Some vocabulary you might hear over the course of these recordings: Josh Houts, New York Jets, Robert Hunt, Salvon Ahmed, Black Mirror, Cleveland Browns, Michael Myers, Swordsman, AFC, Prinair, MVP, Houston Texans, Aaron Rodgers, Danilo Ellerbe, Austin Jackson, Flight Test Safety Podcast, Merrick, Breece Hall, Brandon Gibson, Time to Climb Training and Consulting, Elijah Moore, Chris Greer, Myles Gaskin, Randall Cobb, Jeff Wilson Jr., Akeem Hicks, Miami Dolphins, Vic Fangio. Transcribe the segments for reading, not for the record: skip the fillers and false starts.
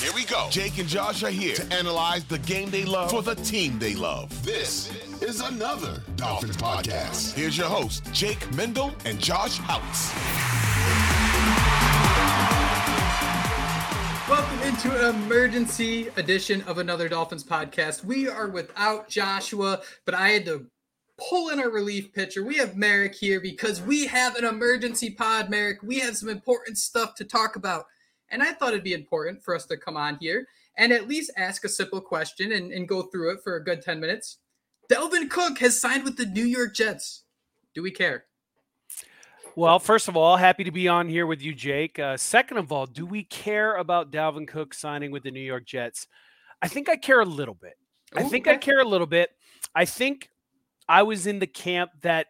Here we go. Jake and Josh are here to analyze the game they love for the team they love. This is another Dolphins Podcast. Here's your host, Jake Mendel and Josh Houts. Welcome into an emergency edition of another Dolphins Podcast. We are without Joshua, but I had to pull in our relief pitcher. We have Merrick here because we have an emergency pod, Merrick. We have some important stuff to talk about. And I thought it'd be important for us to come on here and at least ask a simple question and go through it for a good 10 minutes. Dalvin Cook has signed with the New York Jets. Do we care? Well, first of all, happy to be on here with you, Jake. Second of all, do we care about Dalvin Cook signing with the New York Jets? I think I care a little bit. I think I was in the camp that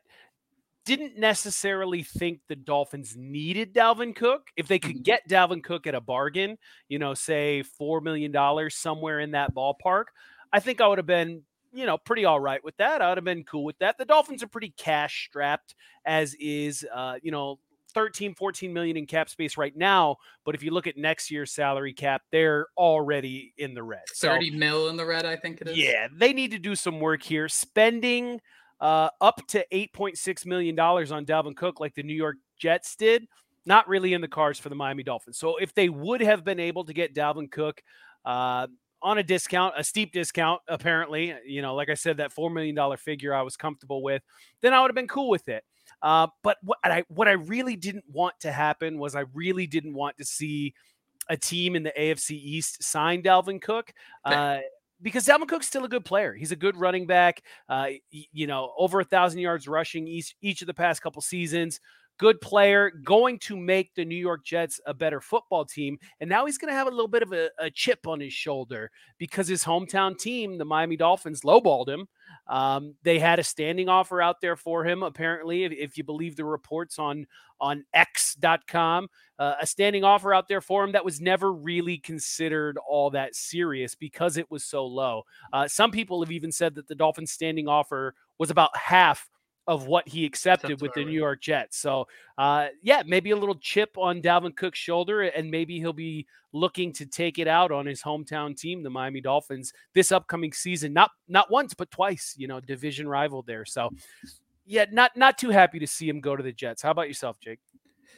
didn't necessarily think the Dolphins needed Dalvin Cook. If they could get Dalvin Cook at a bargain, you know, say $4 million somewhere in that ballpark, I think I would have been, you know, pretty all right with that. I would have been cool with that. The Dolphins are pretty cash strapped as is, you know, 13, 14 million in cap space right now. But if you look at next year's salary cap, they're already in the red. 30 mil in the red, I think it is. Yeah, they need to do some work here. Spending up to $8.6 million on Dalvin Cook, like the New York Jets did, not really in the cards for the Miami Dolphins. So if they would have been able to get Dalvin Cook on a discount, a steep discount, apparently, you know, like I said, that $4 million figure I was comfortable with, then I would have been cool with it. But what I really didn't want to happen was I really didn't want to see a team in the AFC East sign Dalvin Cook. Because Dalvin Cook's still a good player. He's a good running back, you know, over 1,000 yards rushing each of the past couple seasons. Good player, going to make the New York Jets a better football team. And now he's going to have a little bit of a chip on his shoulder because his hometown team, the Miami Dolphins, lowballed him. They had a standing offer out there for him, apparently, if you believe the reports on X.com, a standing offer out there for him that was never really considered all that serious because it was so low. Some people have even said that the Dolphins' standing offer was about half of what he accepted with the New York Jets. So, yeah, maybe a little chip on Dalvin Cook's shoulder, and maybe he'll be looking to take it out on his hometown team, the Miami Dolphins, this upcoming season. Not once, but twice, you know, division rival there. So, yeah, not too happy to see him go to the Jets. How about yourself, Jake?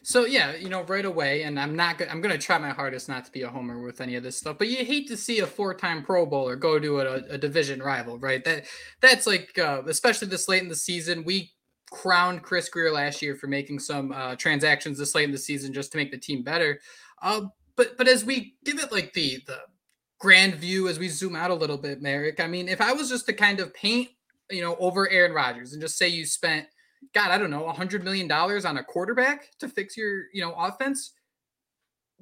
So, yeah, you know, right away, and I'm going to try my hardest not to be a homer with any of this stuff, but you hate to see a four-time Pro Bowler go to a division rival, right? That's like, especially this late in the season, we crowned Chris Greer last year for making some transactions this late in the season just to make the team better. But as we give it like the grand view, as we zoom out a little bit, Merrick, I mean, if I was just to kind of paint, you know, over Aaron Rodgers and just say you spent – God, I don't know, $100 million on a quarterback to fix your, you know, offense.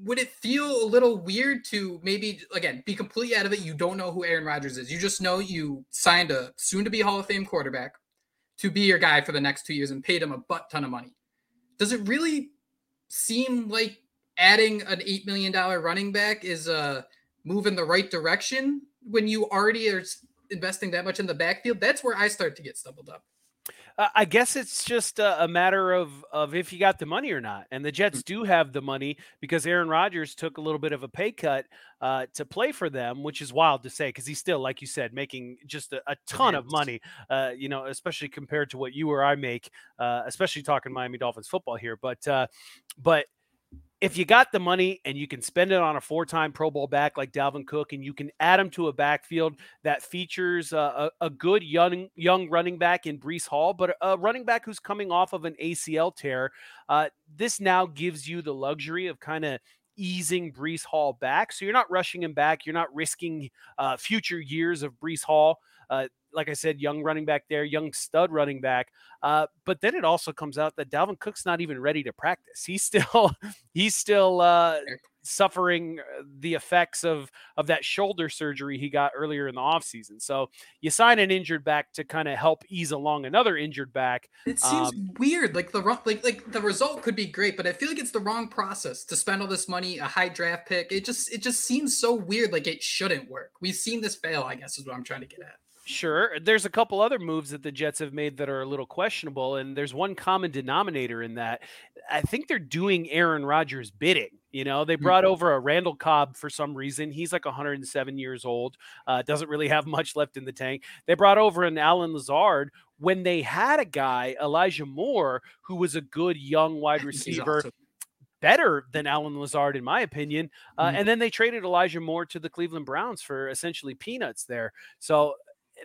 Would it feel a little weird to maybe, again, be completely out of it? You don't know who Aaron Rodgers is. You just know you signed a soon-to-be Hall of Fame quarterback to be your guy for the next 2 years and paid him a butt ton of money. Does it really seem like adding an $8 million running back is a move in the right direction when you already are investing that much in the backfield? That's where I start to get stumbled up. I guess it's just a matter of if you got the money or not. And the Jets do have the money because Aaron Rodgers took a little bit of a pay cut to play for them, which is wild to say because he's still, like you said, making just a ton of money, you know, especially compared to what you or I make, especially talking Miami Dolphins football here. But if you got the money and you can spend it on a four-time Pro Bowl back like Dalvin Cook, and you can add him to a backfield that features a good young running back in Breece Hall, but a running back who's coming off of an ACL tear, this now gives you the luxury of kind of easing Breece Hall back. So you're not rushing him back. You're not risking future years of Breece Hall. Like I said, young running back there, young stud running back. But then it also comes out that Dalvin Cook's not even ready to practice. He's still suffering the effects of that shoulder surgery he got earlier in the offseason. So you sign an injured back to kind of help ease along another injured back. It seems weird. Like the result could be great, but I feel like it's the wrong process to spend all this money, a high draft pick. It just seems so weird. Like it shouldn't work. We've seen this fail, I guess is what I'm trying to get at. Sure. There's a couple other moves that the Jets have made that are a little questionable, and there's one common denominator in that. I think they're doing Aaron Rodgers bidding. You know, they brought over a Randall Cobb for some reason. He's like 107 years old, doesn't really have much left in the tank. They brought over an Alan Lazard when they had a guy, Elijah Moore, who was a good young wide receiver. Awesome. Better than Alan Lazard, in my opinion. And then they traded Elijah Moore to the Cleveland Browns for essentially peanuts there. So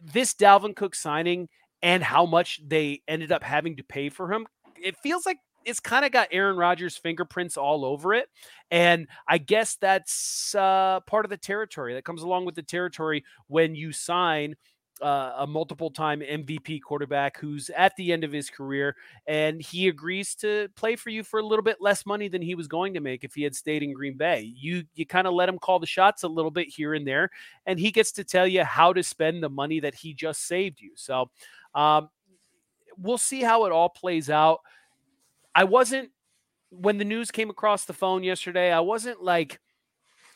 this Dalvin Cook signing and how much they ended up having to pay for him, it feels like it's kind of got Aaron Rodgers' fingerprints all over it. And I guess that's part of the territory that comes along with the territory when you sign a multiple-time MVP quarterback who's at the end of his career, and he agrees to play for you for a little bit less money than he was going to make if he had stayed in Green Bay. You kind of let him call the shots a little bit here and there, and he gets to tell you how to spend the money that he just saved you. So we'll see how it all plays out. When the news came across the phone yesterday, I wasn't like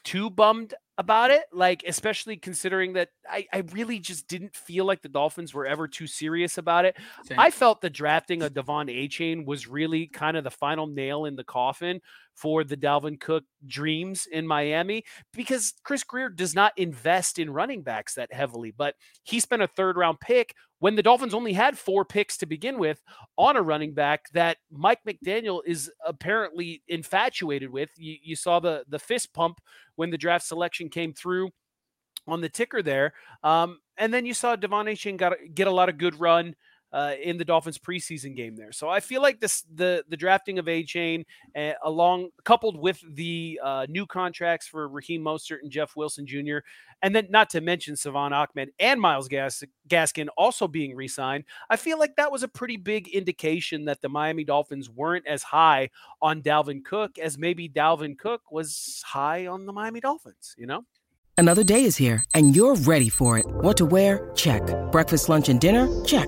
too bummed about it, like especially considering that I really just didn't feel like the Dolphins were ever too serious about it. Same. I felt the drafting of Devon Achane was really kind of the final nail in the coffin for the Dalvin Cook dreams in Miami, because Chris Greer does not invest in running backs that heavily, but he spent a third-round pick when the Dolphins only had 4 picks to begin with on a running back that Mike McDaniel is apparently infatuated with. You saw the fist pump when the draft selection came through on the ticker there. And then you saw Devon Achane get a lot of good run in the Dolphins preseason game there. So I feel like the drafting of Achane coupled with the new contracts for Raheem Mostert and Jeff Wilson Jr., and then not to mention Salvon Ahmed and Myles Gaskin also being re-signed, I feel like that was a pretty big indication that the Miami Dolphins weren't as high on Dalvin Cook as maybe Dalvin Cook was high on the Miami Dolphins, you know? Another day is here, and you're ready for it. What to wear? Check. Breakfast, lunch, and dinner? Check.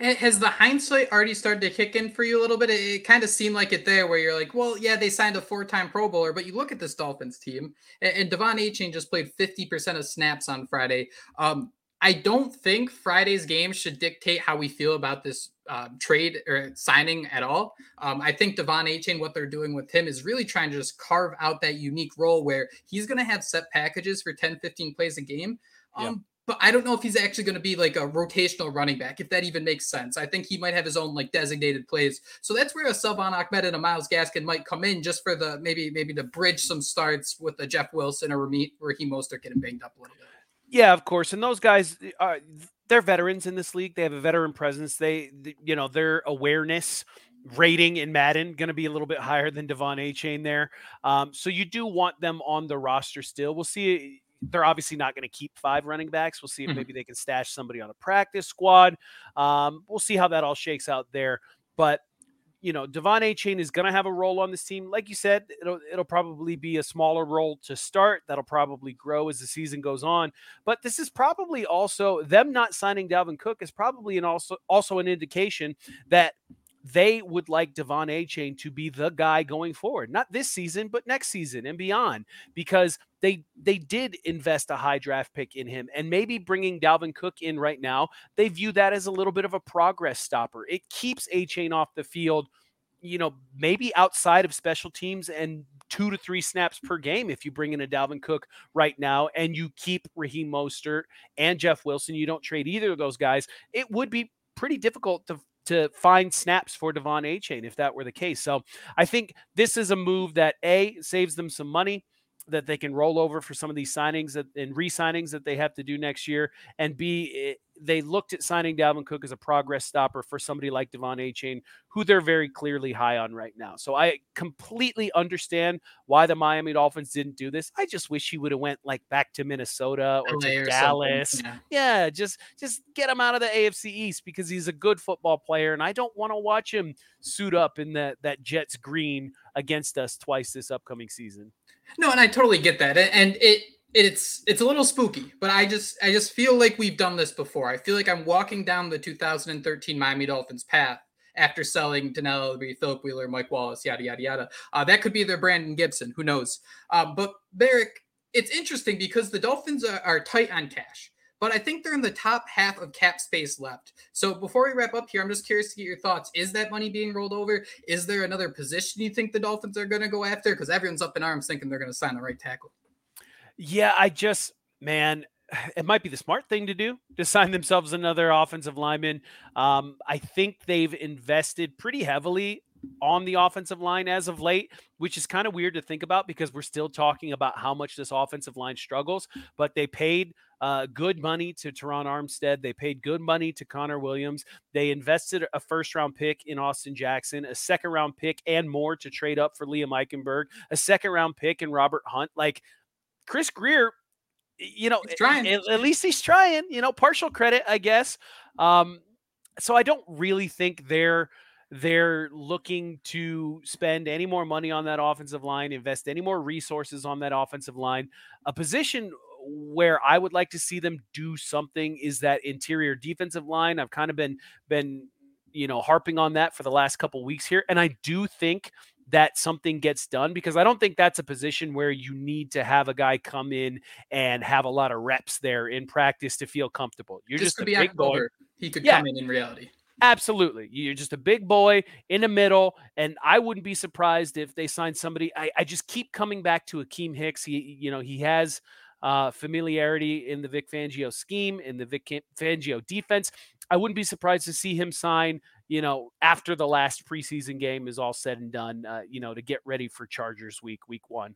Has the hindsight already started to kick in for you a little bit? It kind of seemed like it there where you're like, well, yeah, they signed a 4-time Pro Bowler, but you look at this Dolphins team, and Devon Achane just played 50% of snaps on Friday. I don't think Friday's game should dictate how we feel about this trade or signing at all. I think Devon Achane, what they're doing with him is really trying to just carve out that unique role where he's going to have set packages for 10, 15 plays a game. But I don't know if he's actually going to be like a rotational running back, if that even makes sense. I think he might have his own like designated plays. So that's where a Salvon Ahmed and a Myles Gaskin might come in, just for the maybe to bridge some starts with a Jeff Wilson or Raheem Mostert getting banged up a little bit. Yeah, of course. And those guys they're veterans in this league. They have a veteran presence. Their awareness rating in Madden going to be a little bit higher than Devon Achane there. So you do want them on the roster still. We'll see. They're obviously not going to keep 5 running backs. We'll see if maybe they can stash somebody on a practice squad. We'll see how that all shakes out there. But, you know, Devon Achane is going to have a role on this team. Like you said, it'll probably be a smaller role to start. That'll probably grow as the season goes on. But this is probably also them not signing Dalvin Cook is probably an also an indication that they would like Devon Achane to be the guy going forward, not this season, but next season and beyond, because they did invest a high draft pick in him, and maybe bringing Dalvin Cook in right now, they view that as a little bit of a progress stopper. It keeps Achane off the field, you know, maybe outside of special teams and 2 to 3 snaps per game. If you bring in a Dalvin Cook right now and you keep Raheem Mostert and Jeff Wilson, you don't trade either of those guys, it would be pretty difficult to find snaps for Devon Achane if that were the case. So I think this is a move that A, saves them some money that they can roll over for some of these signings and re-signings that they have to do next year. And B, they looked at signing Dalvin Cook as a progress stopper for somebody like Devon Achane, who they're very clearly high on right now. So I completely understand why the Miami Dolphins didn't do this. I just wish he would have went like back to Minnesota or to Dallas. Yeah, just get him out of the AFC East, because he's a good football player, and I don't want to watch him suit up in that Jets green against us twice this upcoming season. No, and I totally get that. And it's a little spooky, but I just feel like we've done this before. I feel like I'm walking down the 2013 Miami Dolphins path after selling Danilo Ellerbe, Philip Wheeler, Mike Wallace, yada, yada, yada. That could be their Brandon Gibson. Who knows? But Merrick, it's interesting because the Dolphins are tight on cash, but I think they're in the top half of cap space left. So before we wrap up here, I'm just curious to get your thoughts. Is that money being rolled over? Is there another position you think the Dolphins are going to go after? Because everyone's up in arms thinking they're going to sign the right tackle. Yeah, it might be the smart thing to do, to sign themselves another offensive lineman. I think they've invested pretty heavily on the offensive line as of late, which is kind of weird to think about because we're still talking about how much this offensive line struggles, but they paid good money to Teron Armstead. They paid good money to Connor Williams. They invested a first-round pick in Austin Jackson, a second-round pick and more to trade up for Liam Eichenberg, a second-round pick and Robert Hunt. Like, Chris Greer, you know, at least he's trying, you know, partial credit, I guess. So I don't really think they're looking to spend any more money on that offensive line, invest any more resources on that offensive line. A position where I would like to see them do something is that interior defensive line. I've kind of been, you know, harping on that for the last couple of weeks here. And I do think that something gets done, because I don't think that's a position where you need to have a guy come in and have a lot of reps there in practice to feel comfortable. You're just a big boy. He could come in reality. Absolutely. You're just a big boy in the middle. And I wouldn't be surprised if they sign somebody. I just keep coming back to Akeem Hicks. He has familiarity in the Vic Fangio scheme, in the Vic Fangio defense. I wouldn't be surprised to see him sign, you know, after the last preseason game is all said and done, you know, to get ready for Chargers week 1.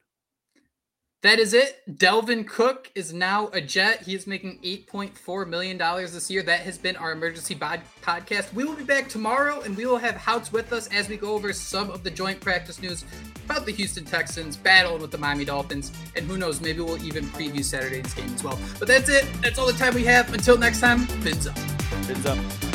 That is it. Dalvin Cook is now a Jet. He is making $8.4 million this year. That has been our emergency podcast. We will be back tomorrow, and we will have Houts with us as we go over some of the joint practice news about the Houston Texans battling with the Miami Dolphins. And who knows, maybe we'll even preview Saturday's game as well. But that's it. That's all the time we have. Until next time, fins up. Fins up.